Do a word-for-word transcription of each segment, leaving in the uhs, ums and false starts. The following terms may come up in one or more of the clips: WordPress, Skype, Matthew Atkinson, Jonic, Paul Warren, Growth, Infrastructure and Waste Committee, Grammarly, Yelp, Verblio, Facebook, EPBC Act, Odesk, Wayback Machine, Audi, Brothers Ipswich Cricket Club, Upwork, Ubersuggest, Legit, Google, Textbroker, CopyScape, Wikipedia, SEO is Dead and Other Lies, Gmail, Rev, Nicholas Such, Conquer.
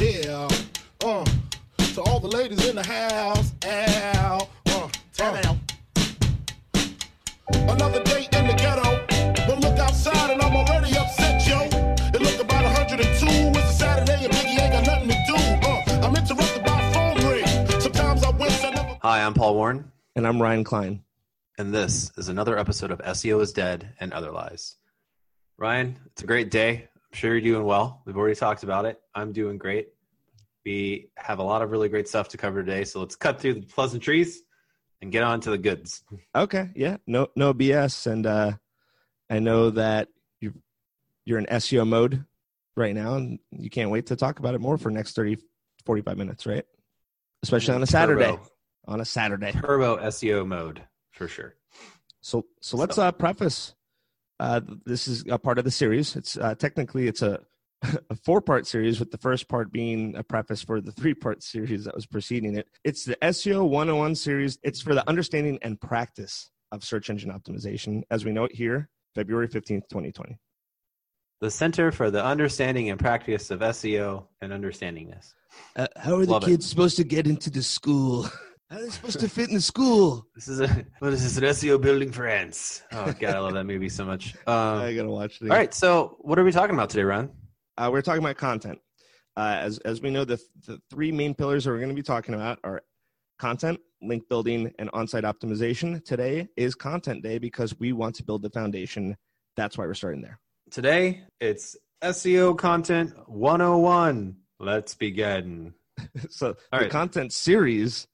Yeah. Uh, to all the ladies in the house. Ow. Uh, uh. Another day in the ghetto. But look outside and I'm already upset, yo. It looked about one hundred two. It's a Saturday and Biggie ain't got nothing to do. Uh, I'm interrupted by a phone ring. Sometimes I wish I never... Hi, I'm Paul Warren. And I'm Ryan Klein. And this is another episode of S E O is Dead and Other Lies. Ryan, it's a great day. I'm sure you're doing well. We've already talked about it. I'm doing great. We have a lot of really great stuff to cover today, so let's cut through the pleasantries and get on to the goods. Okay, yeah, no no B S. And uh, I know that you, you're in S E O mode right now, and you can't wait to talk about it more for the next thirty, forty-five minutes, right? Especially on a Saturday. Turbo. On a Saturday. Turbo S E O mode, for sure. So so let's so. Uh, preface. Uh, this is a part of the series. It's uh, technically, it's a... a four-part series, with the first part being a preface for the three-part series that was preceding it. It's the S E O one oh one series. It's for the understanding and practice of search engine optimization, as we know it here, February fifteenth, twenty twenty. The Center for the Understanding and Practice of S E O and Understanding This. Uh, how are the Love kids it. supposed to get into the school? How are they supposed to fit in the school? This is a well, this is an S E O building for ants. Oh, God, I love that movie so much. Um, I got to watch it. All right, so what are we talking about today, Ron? Uh, we're talking about content. Uh, as as we know, the the three main pillars that we're going to be talking about are content, link building, and on-site optimization. Today is content day because we want to build the foundation. That's why we're starting there. Today, it's S E O Content one oh one. Let's begin. So All the right. content series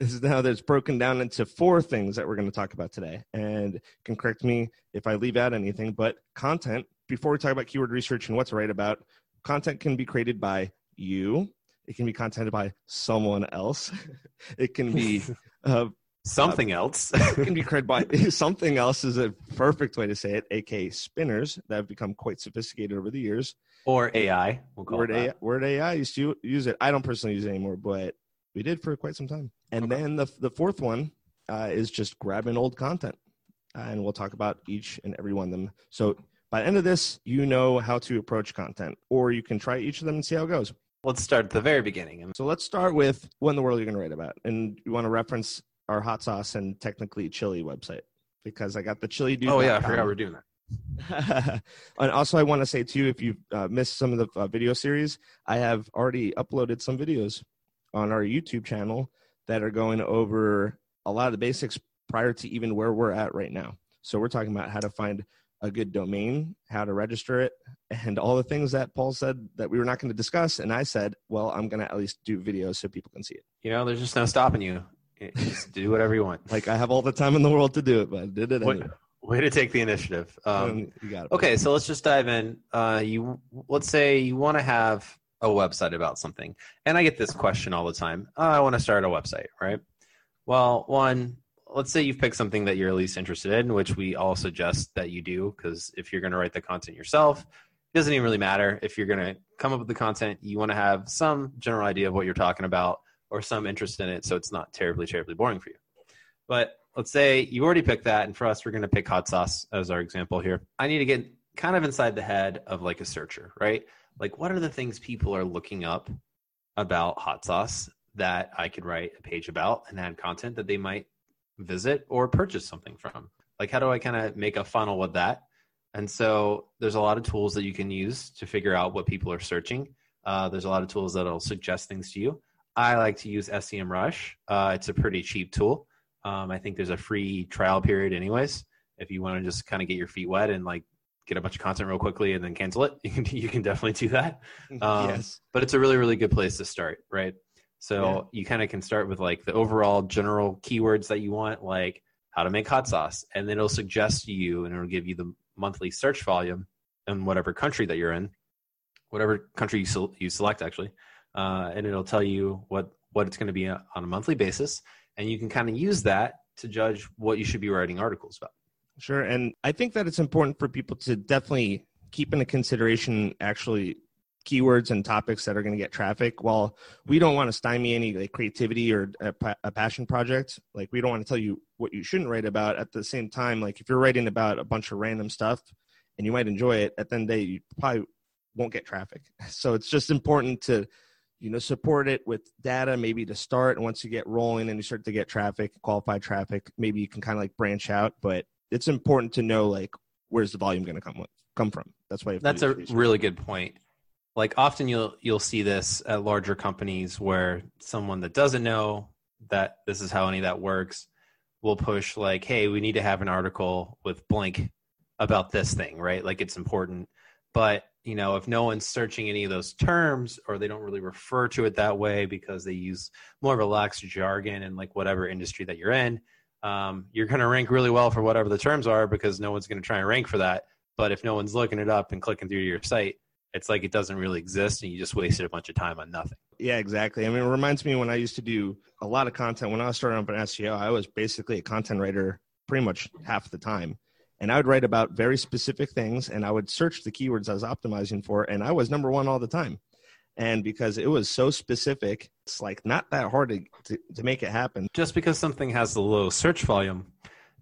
is now that's broken down into four things that we're going to talk about today. And you can correct me if I leave out anything, but content, before we talk about keyword research and what's right about, content can be created by you. It can be contented by someone else. It can be uh, something uh, else. It can be created by something else is a perfect way to say it, aka spinners that have become quite sophisticated over the years. Or A I. We'll call Word it that. Word A I used to use it. I don't personally use it anymore, but we did for quite some time. And okay. then the the fourth one uh, is just grabbing old content. Uh, and we'll talk about each and every one of them. So by the end of this, you know how to approach content, or you can try each of them and see how it goes. Let's start at the very beginning. So let's start with what in the world you're going to write about. And you want to reference our hot sauce and technically chili website, because I got the chili dude. Oh, yeah. I forgot we're doing that. And also, I want to say, too, if you've uh, missed some of the uh, video series, I have already uploaded some videos on our YouTube channel that are going over a lot of the basics prior to even where we're at right now. So we're talking about how to find a good domain, how to register it, and all the things that Paul said that we were not going to discuss. And I said, well, I'm going to at least do videos so people can see it. You know, there's just no stopping you. Just do whatever you want. Like, I have all the time in the world to do it, but I did it anyway. Way, way to take the initiative. Um, you got it, okay, so let's just dive in. Uh, you Let's say you want to have a website about something. And I get this question all the time. Oh, I want to start a website, right? Well, one... let's say you've picked something that you're least interested in, which we all suggest that you do, because if you're going to write the content yourself, it doesn't even really matter. If you're going to come up with the content, you want to have some general idea of what you're talking about or some interest in it, so it's not terribly, terribly boring for you. But let's say you already picked that, and for us, we're going to pick hot sauce as our example here. I need to get kind of inside the head of like a searcher, right? Like, what are the things people are looking up about hot sauce that I could write a page about and add content that they might visit or purchase something from? Like, how do I kind of make a funnel with that? And so there's a lot of tools that you can use to figure out what people are searching. Uh, there's a lot of tools that'll suggest things to you. I like to use SEMrush. Uh, it's a pretty cheap tool. Um, I think there's a free trial period anyways. If you want to just kind of get your feet wet and like get a bunch of content real quickly and then cancel it, you can, you can definitely do that. Um, yes. But it's a really, really good place to start, right? So yeah. You kind of can start with like the overall general keywords that you want, like how to make hot sauce. And then it'll suggest to you, and it'll give you the monthly search volume in whatever country that you're in, whatever country you, sol- you select actually. Uh, and it'll tell you what, what it's going to be on a monthly basis. And you can kind of use that to judge what you should be writing articles about. Sure. And I think that it's important for people to definitely keep into consideration actually keywords and topics that are going to get traffic. While we don't want to stymie any like creativity or a, a passion project, like we don't want to tell you what you shouldn't write about. At the same time, like if you're writing about a bunch of random stuff and you might enjoy it, at the end of the day, you probably won't get traffic. So it's just important to you know, support it with data maybe to start. And once you get rolling and you start to get traffic, qualified traffic, maybe you can kind of like branch out. But it's important to know like, where's the volume going to come with, come from? That's why. That's a really good point. Like often you'll you'll see this at larger companies where someone that doesn't know that this is how any of that works will push like, hey, we need to have an article with blank about this thing, right? Like it's important. But you know, if no one's searching any of those terms or they don't really refer to it that way because they use more relaxed jargon and like whatever industry that you're in, um, you're going to rank really well for whatever the terms are because no one's going to try and rank for that. But if no one's looking it up and clicking through to your site, it's like it doesn't really exist and you just wasted a bunch of time on nothing. Yeah, exactly. I mean, it reminds me when I used to do a lot of content. When I was starting up in S E O, I was basically a content writer pretty much half the time. And I would write about very specific things and I would search the keywords I was optimizing for. And I was number one all the time. And because it was so specific, it's like not that hard to, to, to make it happen. Just because something has a low search volume,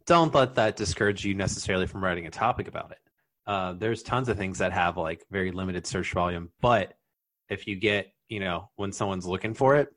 don't let that discourage you necessarily from writing a topic about it. Uh, there's tons of things that have like very limited search volume, but if you get, you know, when someone's looking for it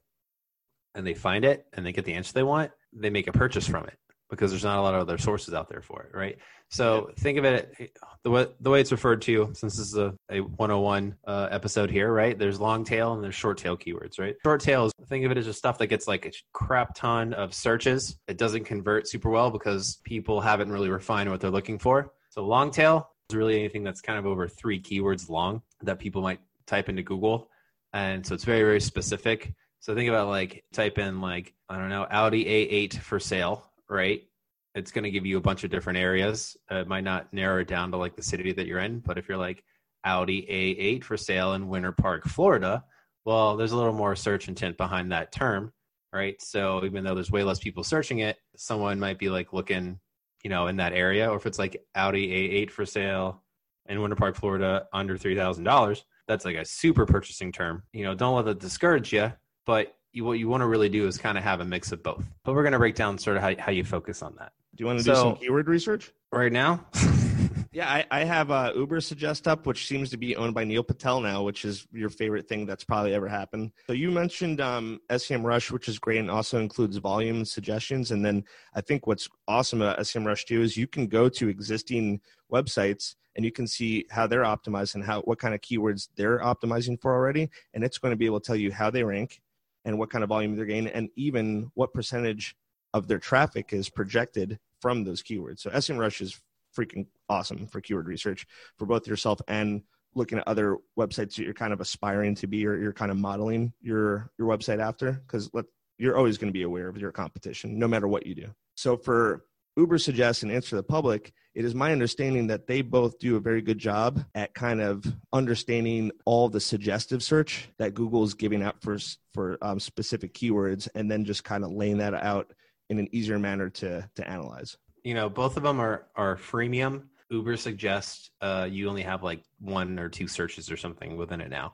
and they find it and they get the answer they want, they make a purchase from it because there's not a lot of other sources out there for it. Right. So yeah. Think of it the way, the way it's referred to, since this is a, a one oh one uh, episode here, right? There's long tail and there's short tail keywords, right? Short tails, think of it as just stuff that gets like a crap ton of searches. It doesn't convert super well because people haven't really refined what they're looking for. So long tail, it's really anything that's kind of over three keywords long that people might type into Google. And so it's very, very specific. So think about like type in like, I don't know, Audi A eight for sale, right? It's going to give you a bunch of different areas. Uh, it might not narrow it down to like the city that you're in, but if you're like Audi A eight for sale in Winter Park, Florida, well, there's a little more search intent behind that term, right? So even though there's way less people searching it, someone might be like looking, you know, in that area, or if it's like Audi A eight for sale in Winter Park, Florida, under three thousand dollars, that's like a super purchasing term. You know, don't let that discourage you, but you, what you want to really do is kind of have a mix of both. But we're going to break down sort of how, how you focus on that. Do you want to so, do some keyword research? Right now? Yeah, I, I have uh, Ubersuggest up, which seems to be owned by Neil Patel now, which is your favorite thing that's probably ever happened. So you mentioned um, SEMrush, which is great and also includes volume suggestions. And then I think what's awesome about SEMrush too is you can go to existing websites and you can see how they're optimized and how what kind of keywords they're optimizing for already. And it's going to be able to tell you how they rank and what kind of volume they're gaining and even what percentage of their traffic is projected from those keywords. So SEMrush is freaking awesome for keyword research for both yourself and looking at other websites that you're kind of aspiring to be, or you're kind of modeling your, your website after, because you're always going to be aware of your competition, no matter what you do. So for Ubersuggest and Answer the Public, it is my understanding that they both do a very good job at kind of understanding all the suggestive search that Google is giving out for, for um, specific keywords, and then just kind of laying that out in an easier manner to, to analyze. You know, both of them are, are freemium. Ubersuggest, uh, you only have like one or two searches or something within it now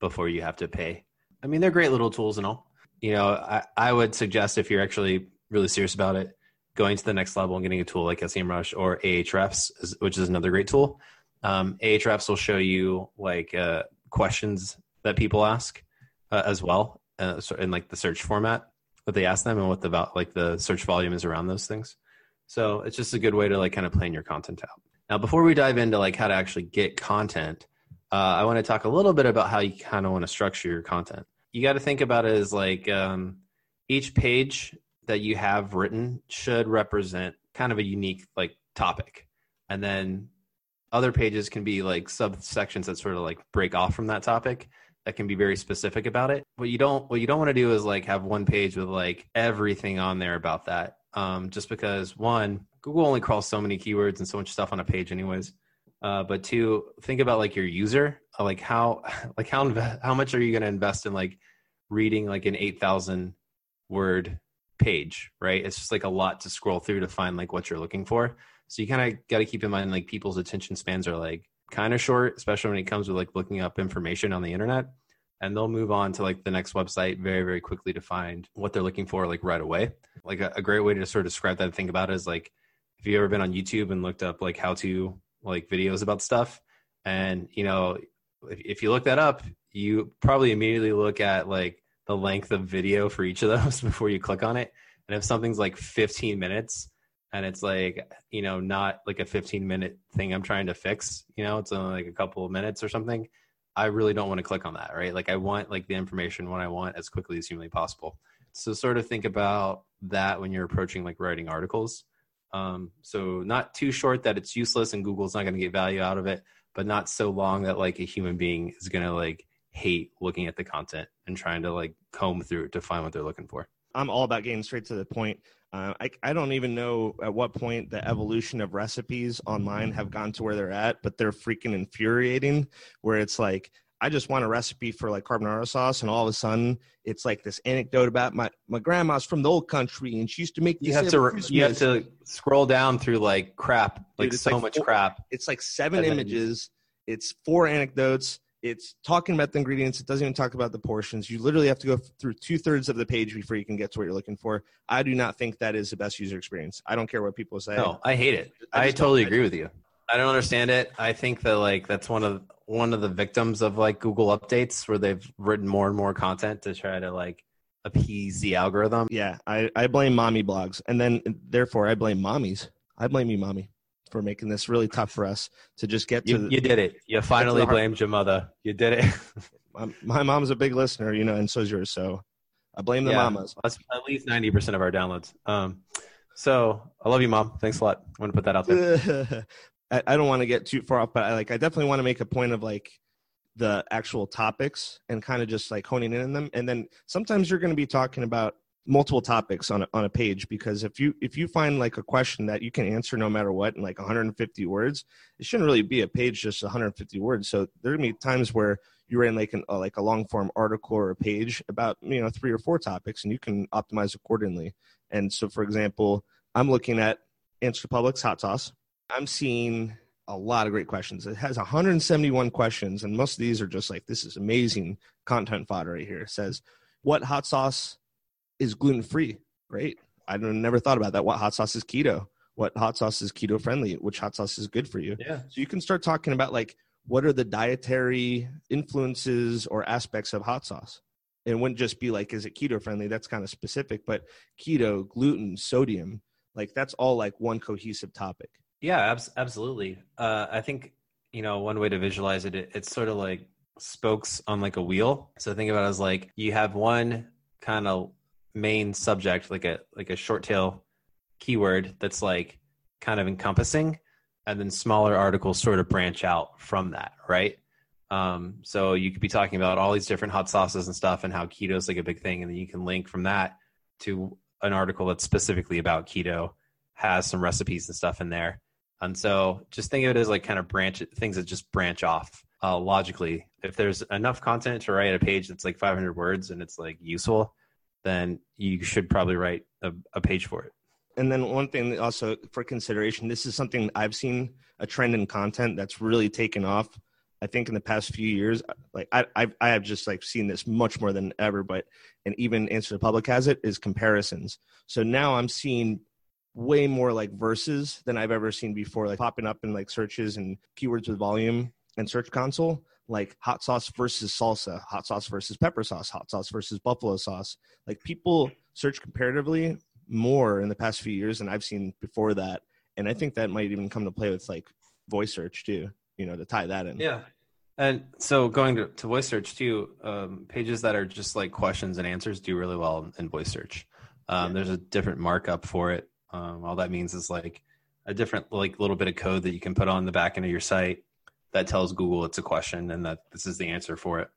before you have to pay. I mean, they're great little tools and all. You know, I, I would suggest if you're actually really serious about it, going to the next level and getting a tool like SEMrush or Ahrefs, which is another great tool. Um, Ahrefs will show you like uh, questions that people ask uh, as well, uh, so in like the search format, what they ask them and what the like the search volume is around those things. So it's just a good way to like kind of plan your content out. Now, before we dive into like how to actually get content, uh, I want to talk a little bit about how you kind of want to structure your content. You got to think about it as like um, each page that you have written should represent kind of a unique like topic. And then other pages can be like subsections that sort of like break off from that topic that can be very specific about it. What you don't, what you don't want to do is like have one page with like everything on there about that. Um, just because one, Google only crawls so many keywords and so much stuff on a page anyways. Uh, but two, think about like your user, like how, like how, inv- how much are you going to invest in like reading like an eight thousand word page, right? It's just like a lot to scroll through to find like what you're looking for. So you kind of got to keep in mind, like people's attention spans are like kind of short, especially when it comes to like looking up information on the internet, and they'll move on to like the next website very, very quickly to find what they're looking for, like right away. Like a, a great way to sort of describe that and think about it is like, if you've ever been on YouTube and looked up like how to like videos about stuff, and, you know, if, if you look that up, you probably immediately look at like the length of video for each of those before you click on it. And if something's like fifteen minutes and it's like, you know, not like a fifteen minute thing I'm trying to fix, you know, it's only like a couple of minutes or something, I really don't want to click on that, right? Like I want like the information when I want as quickly as humanly possible. So sort of think about that when you're approaching like writing articles. Um, so not too short that it's useless and Google's not going to get value out of it, but not so long that like a human being is going to like hate looking at the content and trying to like comb through it to find what they're looking for. I'm all about getting straight to the point. Uh, I, I don't even know at what point the evolution of recipes online have gone to where they're at, but they're freaking infuriating where it's like, I just want a recipe for like carbonara sauce. And all of a sudden it's like this anecdote about my, my grandma's from the old country and she used to make this. You have to, you have to scroll down through like crap, like so much crap. It's like seven images. It's four anecdotes. It's talking about the ingredients. It doesn't even talk about the portions. You literally have to go through two thirds of the page before you can get to what you're looking for. I do not think that is the best user experience. I don't care what people say. No, I hate it. I, I totally agree with you. I don't understand it. I think that like, that's one of one of the victims of like Google updates where they've written more and more content to try to like appease the algorithm. Yeah. I, I blame mommy blogs. And then therefore I blame mommies. I blame you, mommy, for making this really tough for us to just get to. You, the, you did it. You finally blamed your mother. You did it. my, my mom's a big listener, you know, and so's yours. So I blame the yeah, mamas. That's at least ninety percent of our downloads. Um, so I love you, mom. Thanks a lot. I want to put that out there. I, I don't want to get too far off, but I like, I definitely want to make a point of like the actual topics and kind of just like honing in on them. And then sometimes you're going to be talking about multiple topics on a, on a page, because if you if you find like a question that you can answer no matter what in like one hundred fifty words, it shouldn't really be a page just one hundred fifty words. So there are gonna be times where you ran like an uh, like a long form article or a page about, you know, three or four topics, and you can optimize accordingly. And so, for example, I'm looking at Answer the Public's hot sauce. I'm seeing a lot of great questions. It has one hundred seventy-one questions, and most of these are just like, this is amazing content fodder right here. It says, what hot sauce is gluten-free? Great. I never thought about that. What hot sauce is keto? What hot sauce is keto-friendly? Which hot sauce is good for you? Yeah. So you can start talking about like, what are the dietary influences or aspects of hot sauce? It wouldn't just be like, is it keto-friendly? That's kind of specific, but keto, gluten, sodium, like that's all like one cohesive topic. Yeah, absolutely. Uh, I think, you know, one way to visualize it, it, it's sort of like spokes on like a wheel. So think about it as like, you have one kind of main subject, like a, like a short tail keyword that's like kind of encompassing, and then smaller articles sort of branch out from that. Right. Um, so you could be talking about all these different hot sauces and stuff and how keto is like a big thing. And then you can link from that to an article that's specifically about keto, has some recipes and stuff in there. And so just think of it as like kind of branch things that just branch off uh, logically. If there's enough content to write a page that's like five hundred words and it's like useful, then you should probably write a, a page for it. And then one thing also for consideration, this is something I've seen a trend in content that's really taken off. I think in the past few years, like I, I've, I have just like seen this much more than ever, but, and even Answer the Public has it, is comparisons. So now I'm seeing way more like verses than I've ever seen before, like popping up in like searches and keywords with volume and Search Console, like hot sauce versus salsa, hot sauce versus pepper sauce, hot sauce versus buffalo sauce. Like people search comparatively more in the past few years than I've seen before that. And I think that might even come to play with like voice search too, you know, to tie that in. Yeah. And so going to, to voice search too, um, pages that are just like questions and answers do really well in voice search. Um, yeah. There's a different markup for it. Um, all that means is like a different, like little bit of code that you can put on the back end of your site that tells Google it's a question and that this is the answer for it.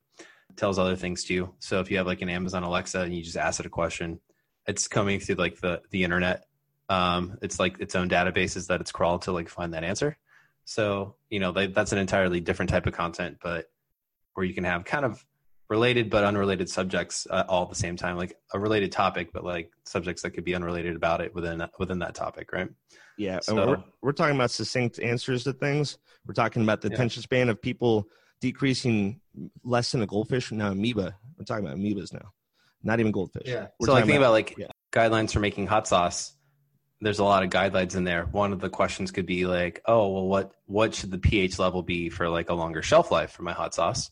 It tells other things to you. So if you have like an Amazon Alexa and you just ask it a question, it's coming through like the, the internet. Um, it's like its own databases that it's crawled to like find that answer. So, you know, they, that's an entirely different type of content, but where you can have kind of related but unrelated subjects uh, all at the same time, like a related topic, but like subjects that could be unrelated about it within within that topic, right? Yeah, so, and we're, we're talking about succinct answers to things. We're talking about the yeah. attention span of people decreasing less than a goldfish. Now amoeba. We're talking about amoebas now, not even goldfish. Yeah. We're so like think about, about like yeah. guidelines for making hot sauce. there's a lot of guidelines in there. One of the questions could be like, oh, well, what, what should the pH level be for like a longer shelf life for my hot sauce?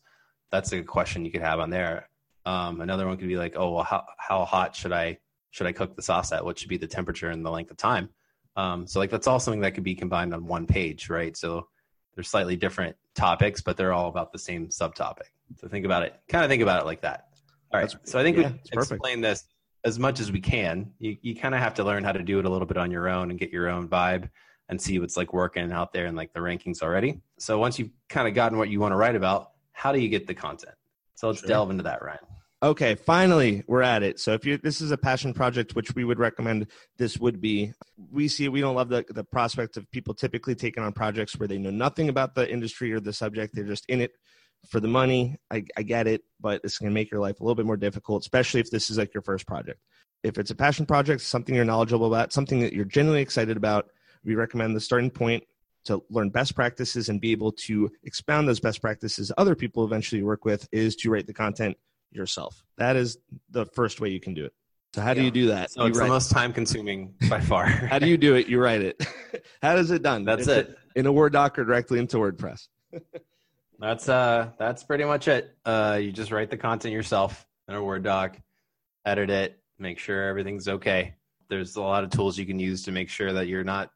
That's a question you could have on there. Um, another one could be like, oh, well, how, how hot should I, should I cook the sauce at? What should be the temperature and the length of time? Um, so like, that's all something that could be combined on one page, right? So they're slightly different topics, but they're all about the same subtopic. So think about it, kind of think about it like that. All right. That's, so I think yeah, we explained this as much as we can. You, you kind of have to learn how to do it a little bit on your own and get your own vibe and see what's like working out there and like the rankings already. So once you've kind of gotten what you want to write about, how do you get the content? So let's sure. delve into that, Ryan. Okay, finally, we're at it. So if you, this is a passion project, which we would recommend this would be. We see, we don't love the, the prospect of people typically taking on projects where they know nothing about the industry or the subject. They're just in it for the money. I, I get it, but it's going to make your life a little bit more difficult, especially if this is like your first project. If it's a passion project, something you're knowledgeable about, something that you're genuinely excited about, we recommend the starting point to learn best practices and be able to expound those best practices to other people eventually work with is to write the content yourself. That is the first way you can do it. So how yeah. do you do that? So you it's the most time consuming by far. How do you do it? You write it. How is it done? That's it's it. In a Word doc or directly into WordPress. that's uh, that's pretty much it. Uh, you just write the content yourself in a Word doc, edit it, make sure everything's okay. There's a lot of tools you can use to make sure that you're not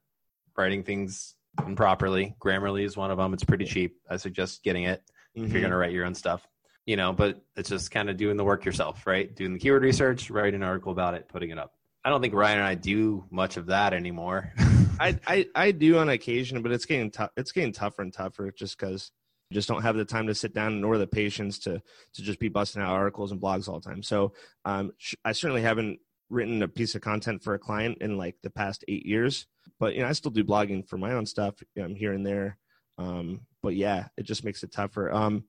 writing things improperly. Grammarly is one of them. It's pretty cheap. I suggest getting it mm-hmm. if you're going to write your own stuff. You know, but it's just kind of doing the work yourself, right? Doing the keyword research, writing an article about it, putting it up. I don't think Ryan and I do much of that anymore. I, I I do on occasion, but it's getting tough. It's getting tougher and tougher just because you just don't have the time to sit down nor the patience to to just be busting out articles and blogs all the time. So um, sh- I certainly haven't written a piece of content for a client in like the past eight years, but you know, I still do blogging for my own stuff um, here and there. Um, but yeah, it just makes it tougher. Um,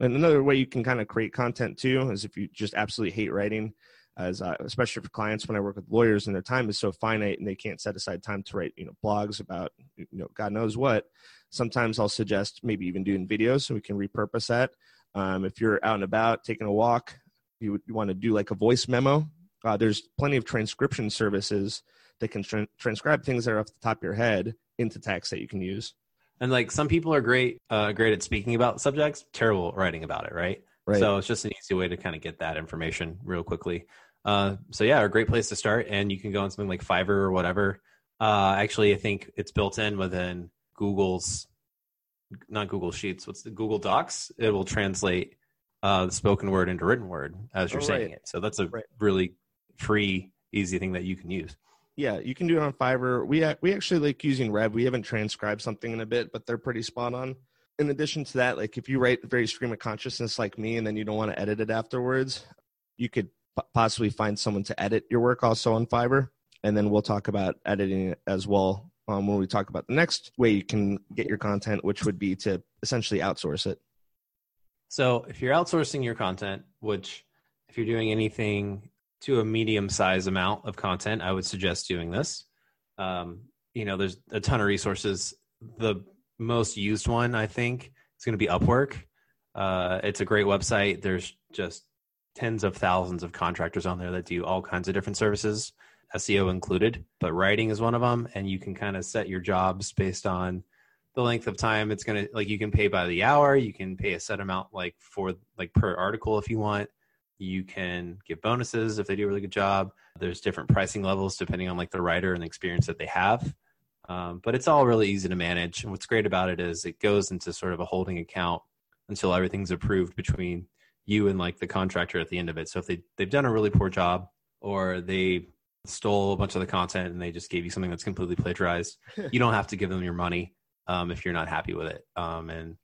And another way you can kind of create content too is if you just absolutely hate writing, as uh, especially for clients when I work with lawyers and their time is so finite and they can't set aside time to write, you know, blogs about, you know, God knows what. Sometimes I'll suggest maybe even doing videos so we can repurpose that. Um, if you're out and about taking a walk, you, would, you want to do like a voice memo. Uh, there's plenty of transcription services that can tra- transcribe things that are off the top of your head into text that you can use. And like some people are great, uh, great at speaking about subjects, terrible at writing about it, right? Right. So it's just an easy way to kind of get that information real quickly. Uh, so yeah, a great place to start. And you can go on something like Fiverr or whatever. Uh, actually, I think it's built in within Google's, not Google Sheets, what's the Google Docs? It will translate uh, the spoken word into written word as you're oh, saying right. it. So that's a right. really free, easy thing that you can use. Yeah, you can do it on Fiverr. We we actually like using Rev. We haven't transcribed something in a bit, but they're pretty spot on. In addition to that, like if you write very stream of consciousness like me and then you don't want to edit it afterwards, you could p- possibly find someone to edit your work also on Fiverr. And then we'll talk about editing as well um, when we talk about the next way you can get your content, which would be to essentially outsource it. So if you're outsourcing your content, which if you're doing anything to a medium-sized amount of content, I would suggest doing this. Um, you know, there's a ton of resources. The most used one, I think, is going to be Upwork. Uh, it's a great website. There's just tens of thousands of contractors on there that do all kinds of different services, S E O included, but writing is one of them. And you can kind of set your jobs based on the length of time it's going to, like you can pay by the hour, you can pay a set amount like for like per article if you want. You can give bonuses if they do a really good job. There's different pricing levels depending on like the writer and the experience that they have. Um, but it's all really easy to manage. And what's great about it is it goes into sort of a holding account until everything's approved between you and like the contractor at the end of it. So if they, they've done a really poor job or they stole a bunch of the content and they just gave you something that's completely plagiarized, you don't have to give them your money um, if you're not happy with it. Um, and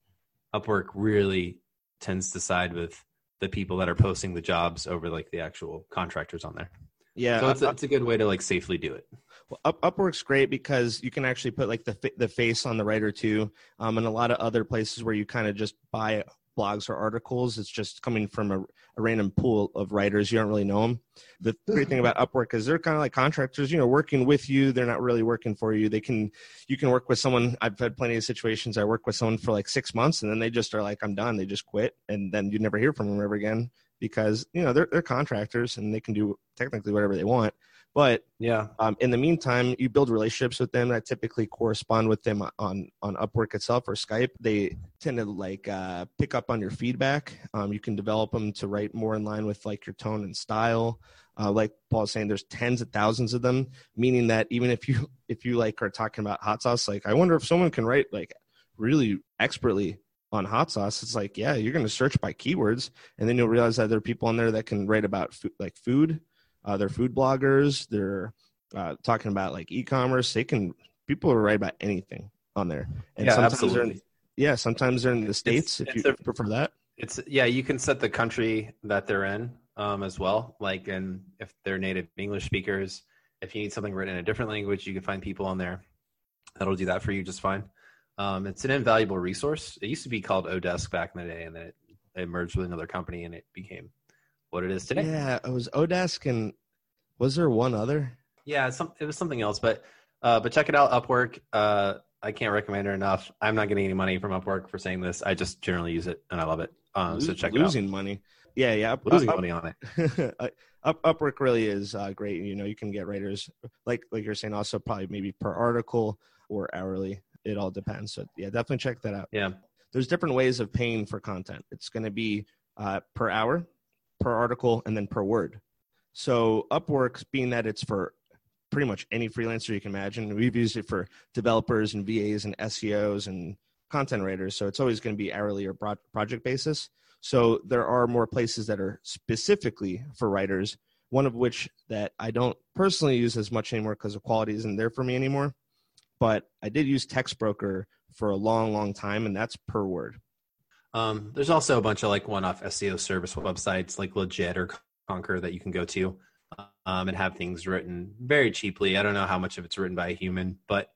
Upwork really tends to side with the people that are posting the jobs over like the actual contractors on there. Yeah. So it's a, it's a good way to like safely do it. Well, Up, Upwork's great because you can actually put like the the face on the writer too. Um, and a lot of other places where you kind of just buy blogs or articles, it's just coming from a, a random pool of writers. You don't really know them. The great thing about Upwork is they're kind of like contractors, you know, working with you. They're not really working for you. They can, you can work with someone. I've had plenty of situations. I work with someone for like six months and then they just are like, I'm done. They just quit. And then you never hear from them ever again. because, you know, they're, they're contractors and they can do technically whatever they want. But yeah, um, in the meantime, you build relationships with them that typically correspond with them on, on Upwork itself or Skype. They tend to like uh, pick up on your feedback. Um, you can develop them to write more in line with like your tone and style. Uh, like Paul's saying, there's tens of thousands of them, meaning that even if you if you like are talking about hot sauce, like I wonder if someone can write like really expertly on hot sauce. It's like, yeah, you're going to search by keywords, and then you'll realize that there are people on there that can write about food, like food. Uh, they're food bloggers. They're uh, talking about like e-commerce. They can people are write about anything on there. And yeah, sometimes absolutely. In, yeah, sometimes they're in the States it's, if it's you a, prefer that. It's yeah, you can set the country that they're in um, as well. Like, and if they're native English speakers, if you need something written in a different language, you can find people on there that'll do that for you just fine. Um, it's an invaluable resource. It used to be called Odesk back in the day, and then it merged with another company, and it became what it is today. Yeah, it was Odesk, and was there one other? Yeah, some, it was something else, but uh, but check it out, Upwork. Uh, I can't recommend it enough. I'm not getting any money from Upwork for saying this. I just generally use it, and I love it. Um, so check it out. Losing money. Yeah, yeah. Losing money on it. Up, Upwork really is uh, great. You know, you can get writers, like like you're saying, also probably maybe per article or hourly. It all depends. So yeah, definitely check that out. Yeah. There's different ways of paying for content. It's going to be uh, per hour, per article, and then per word. So Upwork, being that it's for pretty much any freelancer you can imagine, we've used it for developers and V As and S E Os and content writers. So it's always going to be hourly or project basis. So there are more places that are specifically for writers, one of which that I don't personally use as much anymore because the quality isn't there for me anymore. But I did use Textbroker for a long, long time, and that's per word. Um, there's also a bunch of like one-off S E O service websites like Legit or Conquer that you can go to um, and have things written very cheaply. I don't know how much of it's written by a human, but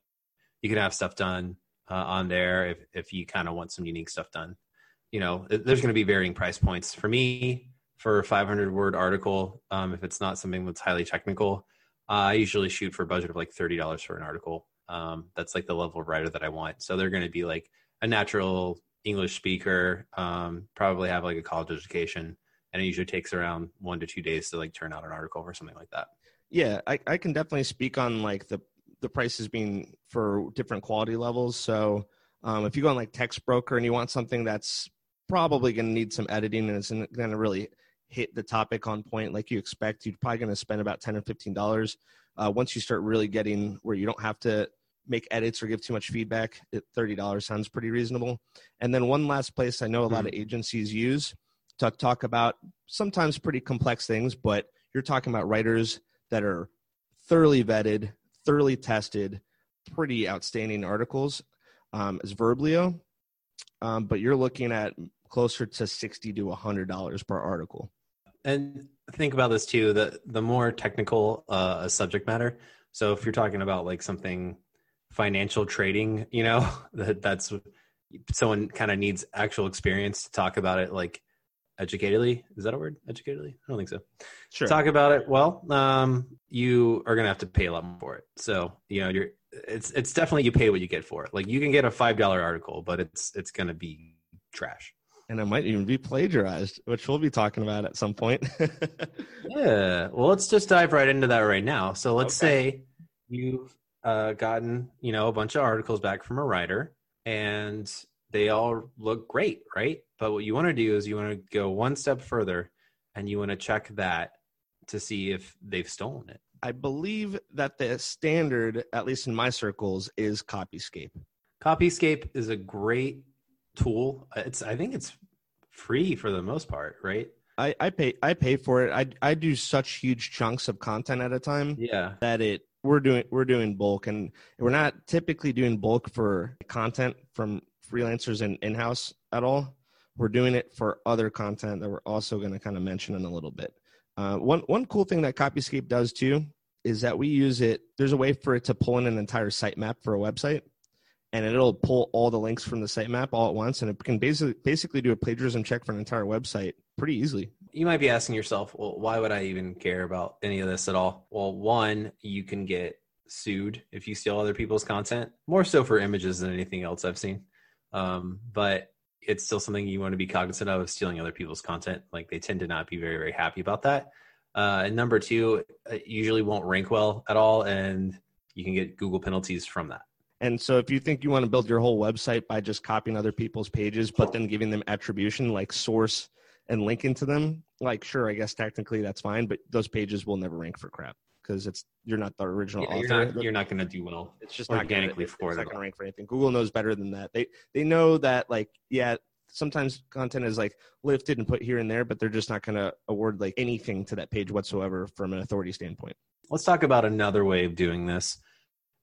you can have stuff done uh, on there if, if you kind of want some unique stuff done. You know, there's going to be varying price points. For me, for a five hundred word article, um, if it's not something that's highly technical, uh, I usually shoot for a budget of like thirty dollars for an article. Um, that's like the level of writer that I want. So they're going to be like a natural English speaker, um, probably have like a college education, and it usually takes around one to two days to like turn out an article or something like that. Yeah, I, I can definitely speak on like the, the prices being for different quality levels. So um, if you go on like Textbroker and you want something that's probably going to need some editing and it's going to really hit the topic on point like you expect, you're probably going to spend about ten or fifteen dollars. Uh, once you start really getting where you don't have to make edits or give too much feedback, thirty dollars sounds pretty reasonable. And then one last place I know a lot of agencies use to talk about sometimes pretty complex things, but you're talking about writers that are thoroughly vetted, thoroughly tested, pretty outstanding articles, um, is Verblio. Um, but you're looking at closer to sixty to one hundred dollars per article. And think about this too, the, the more technical uh, a subject matter. So if you're talking about like something financial trading, you know, that that's someone kind of needs actual experience to talk about it. Like educatedly, is that a word? Educatedly? I don't think so. Sure. Talk about it. Well, um, you are going to have to pay a lot more for it. So, you know, you're, it's, it's definitely, you pay what you get for it. Like you can get a five dollar article, but it's, it's going to be trash. And it might even be plagiarized, which we'll be talking about at some point. Yeah. Well, let's just dive right into that right now. So let's okay. say you've uh, gotten, you know, a bunch of articles back from a writer and they all look great, right? But what you want to do is you want to go one step further and you want to check that to see if they've stolen it. I believe that the standard, at least in my circles, is CopyScape. CopyScape is a great tool. It's I think it's free for the most part, right? I, I pay I pay for it. I I do such huge chunks of content at a time. Yeah. That it we're doing we're doing bulk, and we're not typically doing bulk for content from freelancers and in-house at all. We're doing it for other content that we're also going to kind of mention in a little bit. Uh, one one cool thing that CopyScape does too is that we use it. There's a way for it to pull in an entire sitemap for a website. And it'll pull all the links from the sitemap all at once. And it can basically basically do a plagiarism check for an entire website pretty easily. You might be asking yourself, well, why would I even care about any of this at all? Well, one, you can get sued if you steal other people's content, more so for images than anything else I've seen. Um, but it's still something you want to be cognizant of, stealing other people's content. Like they tend to not be very, very happy about that. Uh, and number two, it usually won't rank well at all. And you can get Google penalties from that. And so if you think you want to build your whole website by just copying other people's pages, but then giving them attribution, like source and linking to them, like, sure, I guess technically that's fine, but those pages will never rank for crap because it's, you're not the original yeah, author. You're not, you're not going to do well. It's just organically not going to rank for anything. Google knows better than that. They, they know that, like, yeah, sometimes content is like lifted and put here and there, but they're just not going to award like anything to that page whatsoever from an authority standpoint. Let's talk about another way of doing this.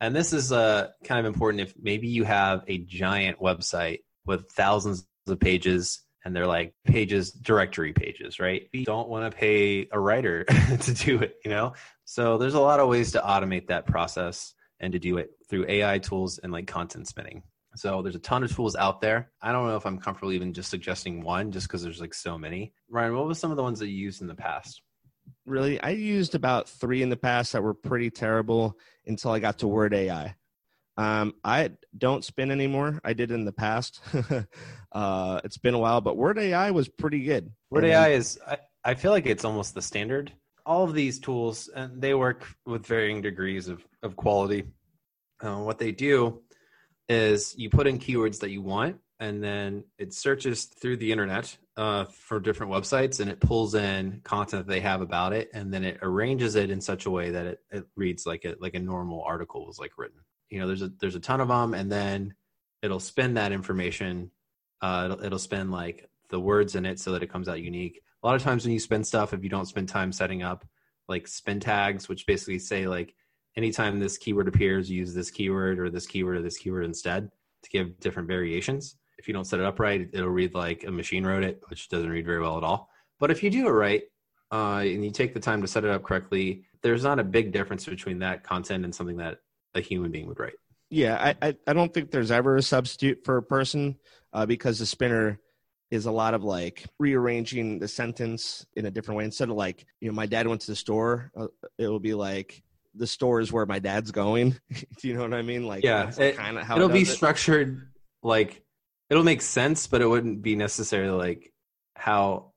And this is uh, kind of important if maybe you have a giant website with thousands of pages and they're like pages, directory pages, right? You don't want to pay a writer to do it, you know? So there's a lot of ways to automate that process and to do it through A I tools and like content spinning. So there's a ton of tools out there. I don't know if I'm comfortable even just suggesting one just because there's like so many. Ryan, what was some of the ones that you used in the past? Really, I used about three in the past that were pretty terrible until I got to Word A I. Um, I don't spin anymore. I did in the past. uh, it's been a while, but Word A I was pretty good. Word and A I is, I, I feel like it's almost the standard. All of these tools, and they work with varying degrees of, of quality. Uh, what they do is you put in keywords that you want, and then it searches through the internet uh, for different websites, and it pulls in content that they have about it, and then it arranges it in such a way that it, it reads like a, like a normal article was like written. You know, there's a there's a ton of them, and then it'll spin that information. Uh, it'll, it'll spin like the words in it so that it comes out unique. A lot of times when you spin stuff, if you don't spend time setting up like spin tags, which basically say like anytime this keyword appears, use this keyword or this keyword or this keyword instead to give different variations. If you don't set it up right, it'll read like a machine wrote it, which doesn't read very well at all. But if you do it right uh, and you take the time to set it up correctly, there's not a big difference between that content and something that a human being would write. Yeah, I, I, I don't think there's ever a substitute for a person uh, because the spinner is a lot of like rearranging the sentence in a different way. Instead of like, you know, my dad went to the store, uh, it will be like, the store is where my dad's going. Do you know what I mean? Like, yeah, it, kind of how it'll it be structured. It. Like, it'll make sense, but it wouldn't be necessarily like how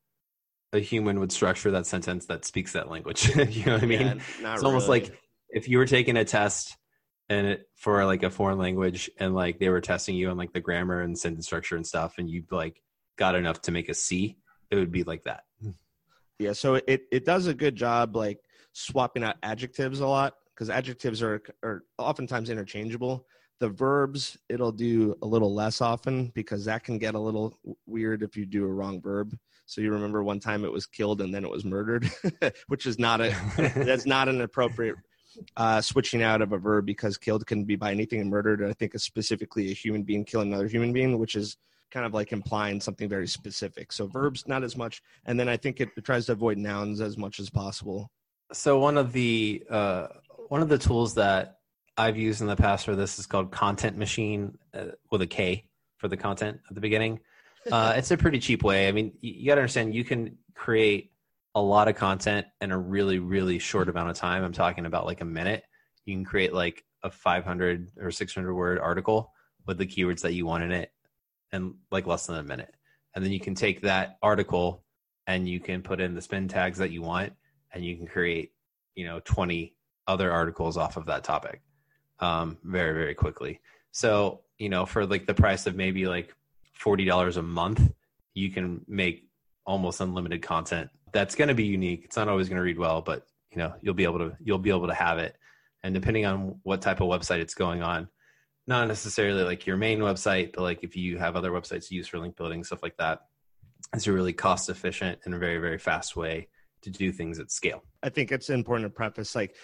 a human would structure that sentence that speaks that language. You know what I mean? Yeah, it's really. Almost like if you were taking a test and it, for like a foreign language, and like they were testing you on like the grammar and sentence structure and stuff, and you like got enough to make a C, it would be like that. Yeah. So it, it does a good job. Like, swapping out adjectives a lot because adjectives are are oftentimes interchangeable. The verbs, it'll do a little less often because that can get a little weird if you do a wrong verb. So you remember one time it was killed and then it was murdered, which is not a that's not an appropriate uh, switching out of a verb because killed can be by anything and murdered. I think it's specifically a human being killing another human being, which is kind of like implying something very specific. So verbs, not as much. And then I think it, it tries to avoid nouns as much as possible. So one of the uh, one of the tools that I've used in the past for this is called Content Machine uh, with a K for the content at the beginning. Uh, it's a pretty cheap way. I mean, you, you got to understand you can create a lot of content in a really, really short amount of time. I'm talking about like a minute. You can create like a five hundred or six hundred word article with the keywords that you want in it in like less than a minute. And then you can take that article and you can put in the spin tags that you want. And you can create, you know, twenty other articles off of that topic um, very, very quickly. So, you know, for like the price of maybe like forty dollars a month, you can make almost unlimited content. That's going to be unique. It's not always going to read well, but you know, you'll be able to, you'll be able to have it. And depending on what type of website it's going on, not necessarily like your main website, but like if you have other websites used for link building, stuff like that, it's a really cost efficient and very, very fast way to do things at scale. I think it's important to preface, like,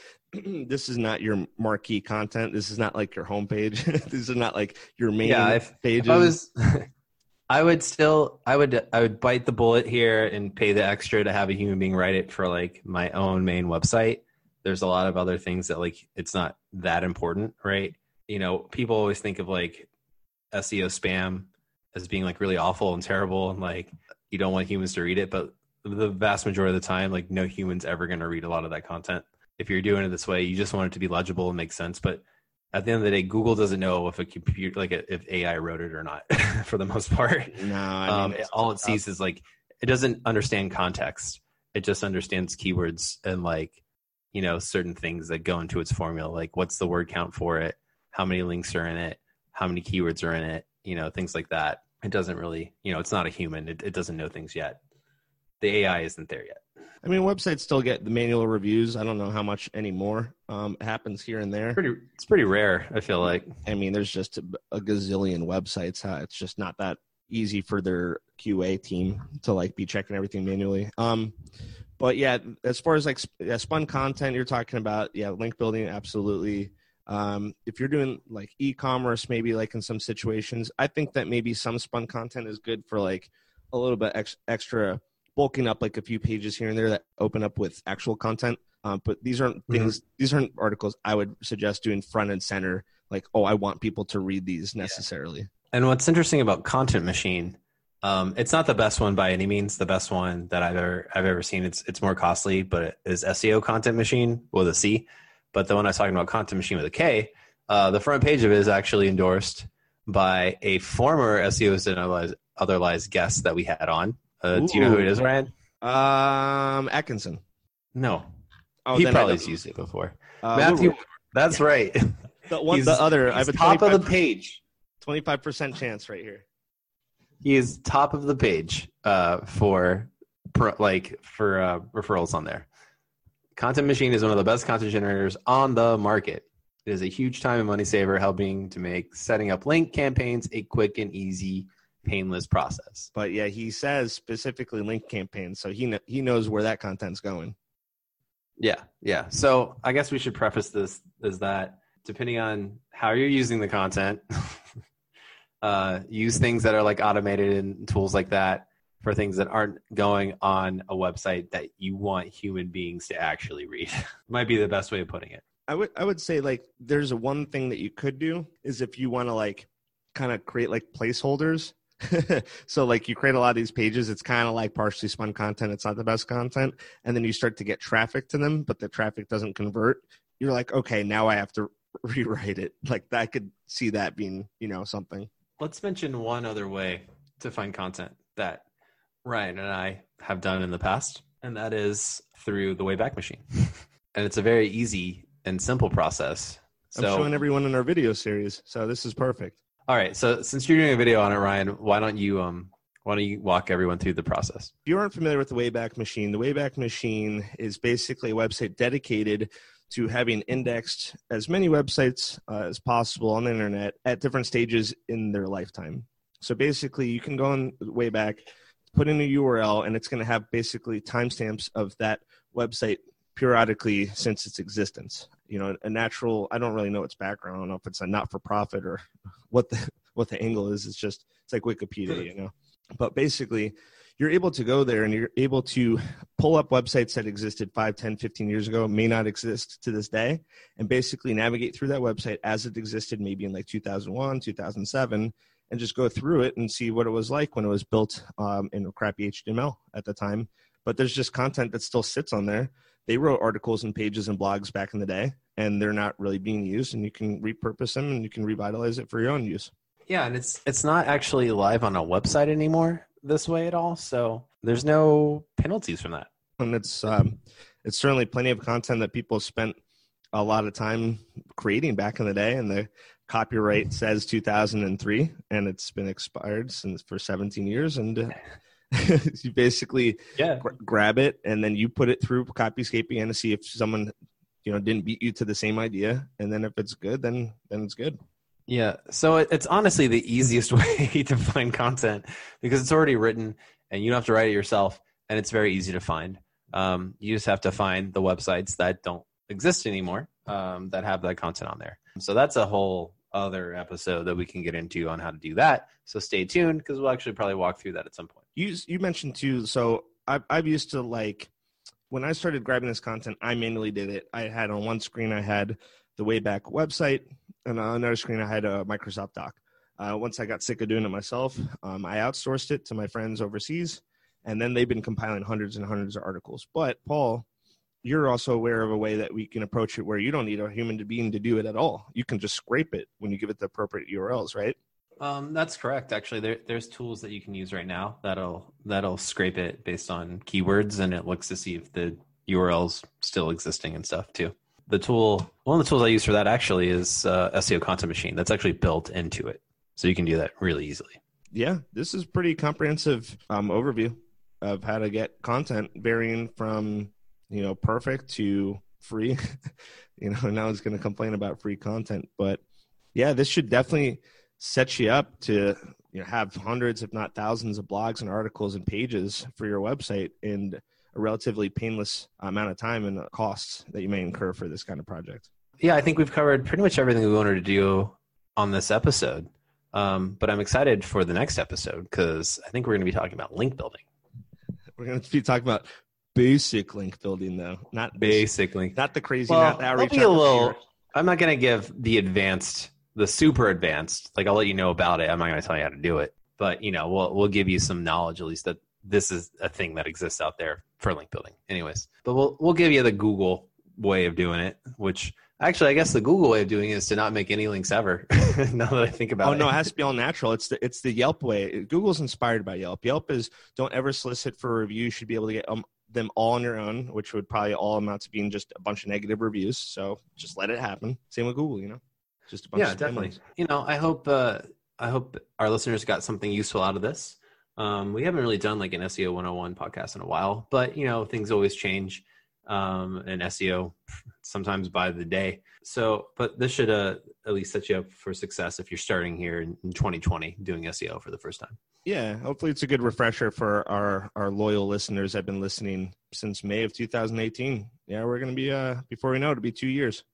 this is not your marquee content. This is not like your homepage. This is not like your main yeah, if, pages. If I was, I would still, I would, I would bite the bullet here and pay the extra to have a human being write it for like my own main website. There's a lot of other things that like, it's not that important, right? You know, people always think of like S E O spam as being like really awful and terrible. And like, you don't want humans to read it, but the vast majority of the time, like no human's ever going to read a lot of that content. If you're doing it this way, you just want it to be legible and make sense. But at the end of the day, Google doesn't know if a computer, like a, if A I wrote it or not, for the most part. No, I mean, um, it, all it sees is like, it doesn't understand context. It just understands keywords and like, you know, certain things that go into its formula. Like what's the word count for it? How many links are in it? How many keywords are in it? You know, things like that. It doesn't really, you know, it's not a human. It, it doesn't know things yet. The A I isn't there yet. I mean, websites still get the manual reviews. I don't know how much anymore. Um, it happens here and there. Pretty, it's pretty rare, I feel like. I mean, there's just a, a gazillion websites. Huh? It's just not that easy for their Q A team to like be checking everything manually. Um, but yeah, as far as like sp- yeah, spun content, you're talking about, yeah, link building, absolutely. Um, if you're doing like e-commerce, maybe like in some situations, I think that maybe some spun content is good for like a little bit ex- extra bulking up like a few pages here and there that open up with actual content. Um, but these aren't things, mm-hmm. these aren't articles I would suggest doing front and center. Like, oh, I want people to read these necessarily. Yeah. And what's interesting about Content Machine, um, it's not the best one by any means. The best one that I've ever, I've ever seen. It's, it's more costly, but it is S E O Content Machine with a C. But the one I was talking about, Content Machine with a K, uh, the front page of it is actually endorsed by a former S E O is Dead and Other Lies guest that we had on. Uh, do you know who it is, Ryan? Um, Atkinson. No. Oh, he probably has used it before. Uh, Matthew, that's right. The one, the other. I have a top of the page. twenty-five percent chance right here. He is top of the page uh, for per, like for uh, referrals on there. Content Machine is one of the best content generators on the market. It is a huge time and money saver, helping to make setting up link campaigns a quick and easy, painless process. But yeah, he says specifically link campaigns, so he kn- he knows where that content's going. Yeah, yeah. So I guess we should preface this as that depending on how you're using the content, uh, use things that are like automated and tools like that for things that aren't going on a website that you want human beings to actually read. Might be the best way of putting it. I would I would say like there's a one thing that you could do is if you want to like kind of create like placeholders. So like you create a lot of these pages, it's kind of like partially spun content. It's not the best content. And then you start to get traffic to them, but the traffic doesn't convert. You're like, okay, now I have to rewrite it. Like I could see that being, you know, something. Let's mention one other way to find content that Ryan and I have done in the past. And that is through the Wayback Machine. And it's a very easy and simple process. So, I'm showing everyone in our video series. So this is perfect. All right, so since you're doing a video on it, Ryan, why don't you um why don't you walk everyone through the process? If you aren't familiar with the Wayback Machine, the Wayback Machine is basically a website dedicated to having indexed as many websites uh, as possible on the internet at different stages in their lifetime. So basically, you can go on Wayback, put in a U R L, and it's going to have basically timestamps of that website periodically since its existence. You know, a natural, I don't really know its background. I don't know if it's a not-for-profit or what the what the angle is. It's just, it's like Wikipedia, you know. But basically, you're able to go there and you're able to pull up websites that existed five, ten, fifteen years ago, may not exist to this day, and basically navigate through that website as it existed maybe in like two thousand one, two thousand seven, and just go through it and see what it was like when it was built um, in crappy H T M L at the time. But there's just content that still sits on there. They wrote articles and pages and blogs back in the day, and they're not really being used, and you can repurpose them and you can revitalize it for your own use. Yeah, and it's it's not actually live on a website anymore this way at all, so there's no penalties from that. And it's um, it's certainly plenty of content that people spent a lot of time creating back in the day, and the copyright says two thousand three, and it's been expired since for seventeen years, and uh, you basically yeah. gr- grab it and then you put it through CopyScape again to see if someone, you know, didn't beat you to the same idea. And then if it's good, then, then it's good. Yeah. So it, it's honestly the easiest way to find content because it's already written and you don't have to write it yourself. And it's very easy to find. Um, you just have to find the websites that don't exist anymore um, that have that content on there. So that's a whole other episode that we can get into on how to do that. So stay tuned because we'll actually probably walk through that at some point. You you mentioned too, so I've, I've used to like, when I started grabbing this content, I manually did it. I had on one screen, I had the Wayback website, and on another screen, I had a Microsoft doc. Uh, once I got sick of doing it myself, um, I outsourced it to my friends overseas, and then they've been compiling hundreds and hundreds of articles. But Paul, you're also aware of a way that we can approach it where you don't need a human being to do it at all. You can just scrape it when you give it the appropriate U R Ls, right? Um, that's correct. Actually, there, there's tools that you can use right now that'll that'll scrape it based on keywords, and it looks to see if the U R L's still existing and stuff too. The tool, one of the tools I use for that actually is uh, S E O Content Machine. That's actually built into it, so you can do that really easily. Yeah, this is pretty comprehensive um, overview of how to get content varying from, you know, perfect to free. You know, now it's going to complain about free content, but yeah, this should definitely set you up to, you know, have hundreds, if not thousands, of blogs and articles and pages for your website in a relatively painless amount of time and costs that you may incur for this kind of project. Yeah, I think we've covered pretty much everything we wanted to do on this episode. Um, but I'm excited for the next episode because I think we're going to be talking about link building. We're going to be talking about basic link building, though, not basic link, not the crazy, well, not the outreach. I'll be a little, I'm not going to give the advanced, the super advanced. Like, I'll let you know about it. I'm not going to tell you how to do it, but you know, we'll we'll give you some knowledge at least that this is a thing that exists out there for link building. Anyways, but we'll we'll give you the Google way of doing it, which actually, I guess the Google way of doing it is to not make any links ever. Now that I think about it. Oh no, it has to be all natural. It's the it's the Yelp way. Google's inspired by Yelp. Yelp is don't ever solicit for a review. You should be able to get um, them all on your own, which would probably all amount to being just a bunch of negative reviews. So just let it happen. Same with Google, you know, just a bunch. Yeah, of definitely. Ones. You know, I hope uh, I hope our listeners got something useful out of this. Um, we haven't really done like an S E O one oh one podcast in a while, but you know, things always change. Um, and S E O sometimes by the day. So, but this should uh, at least set you up for success if you're starting here in twenty twenty doing S E O for the first time. Yeah. Hopefully it's a good refresher for our, our loyal listeners that have been listening since May of two thousand eighteen. Yeah. We're going to be, uh, before we know it, it'll be two years.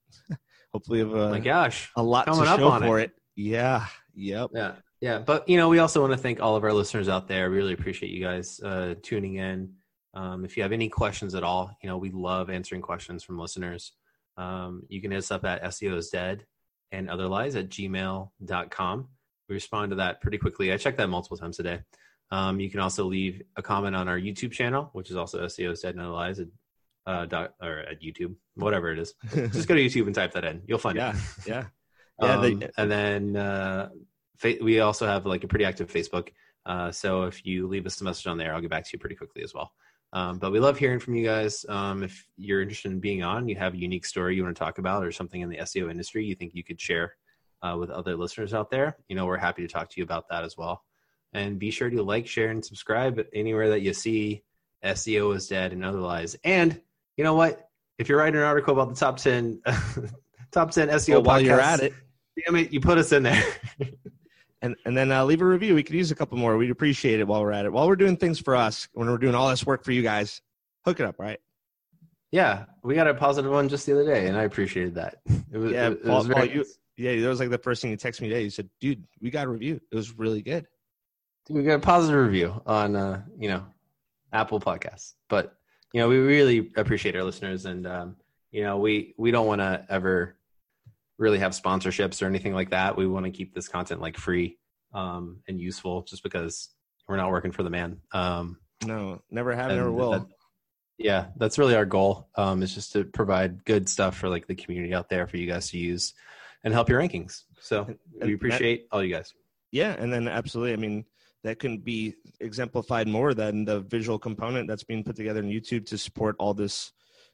Hopefully we have a, oh my gosh, a lot to show for it. it. Yeah. Yep. Yeah. Yeah. But you know, we also want to thank all of our listeners out there. We really appreciate you guys uh, tuning in. Um, if you have any questions at all, you know, we love answering questions from listeners. Um, you can hit us up at S E O is Dead and Other Lies at gmail dot com. We respond to that pretty quickly. I checked that multiple times a day. Um, you can also leave a comment on our YouTube channel, which is also S E O is Dead and Other Lies at, uh, dot, or at YouTube, whatever it is. Just go to YouTube and type that in. You'll find yeah, it. Yeah. Yeah. Um, they- and then uh, fa- we also have like a pretty active Facebook. Uh, so if you leave us a message on there, I'll get back to you pretty quickly as well. Um, but we love hearing from you guys. Um, if you're interested in being on, you have a unique story you want to talk about or something in the S E O industry you think you could share uh, with other listeners out there, you know, we're happy to talk to you about that as well. And be sure to like, share, and subscribe anywhere that you see S E O is Dead and Other Lies. And you know what? If you're writing an article about the top ten, top ten S E O well, podcasts, while you're at it, damn it, you put us in there. And and then uh, leave a review. We could use a couple more. We'd appreciate it while we're at it. While we're doing things for us, when we're doing all this work for you guys, hook it up, right? Yeah, we got a positive one just the other day, and I appreciated that. It was, yeah, it, it Paul, was very Paul, nice. you, yeah, that was like the first thing you texted me today. You said, "Dude, we got a review. It was really good. Dude, we got a positive review on uh, you know, Apple Podcasts." But you know, we really appreciate our listeners, and um, you know, we we don't want to ever really have sponsorships or anything like that. We want to keep this content like free um, and useful just because we're not working for the man. Um, no, never have, never will. That, yeah. That's really our goal um, is just to provide good stuff for like the community out there for you guys to use and help your rankings. So and we appreciate that, all you guys. Yeah. And then absolutely. I mean, that can be exemplified more than the visual component that's being put together in YouTube to support all this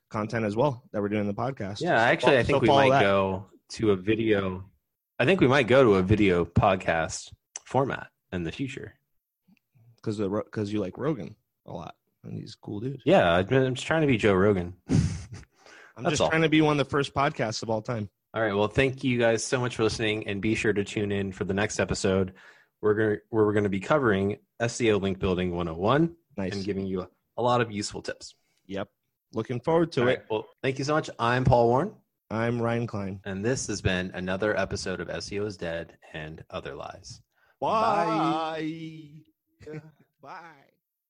content as well that we're doing in the podcast. Yeah. Actually, so, I think so we might that. go to a video. I think we might go to a video podcast format in the future. Cause, the, cause you like Rogan a lot and he's a cool dude. Yeah. I'm just trying to be Joe Rogan. I'm just all. trying to be one of the first podcasts of all time. All right. Well, thank you guys so much for listening and be sure to tune in for the next episode. We're going to, where we're going to be covering S E O link building one oh one nice. And giving you a, a lot of useful tips. Yep. Looking forward to all it. Right. Well, thank you so much. I'm Paul Warren. I'm Ryan Klein. And this has been another episode of S E O is Dead and Other Lies. Bye. Bye. Bye.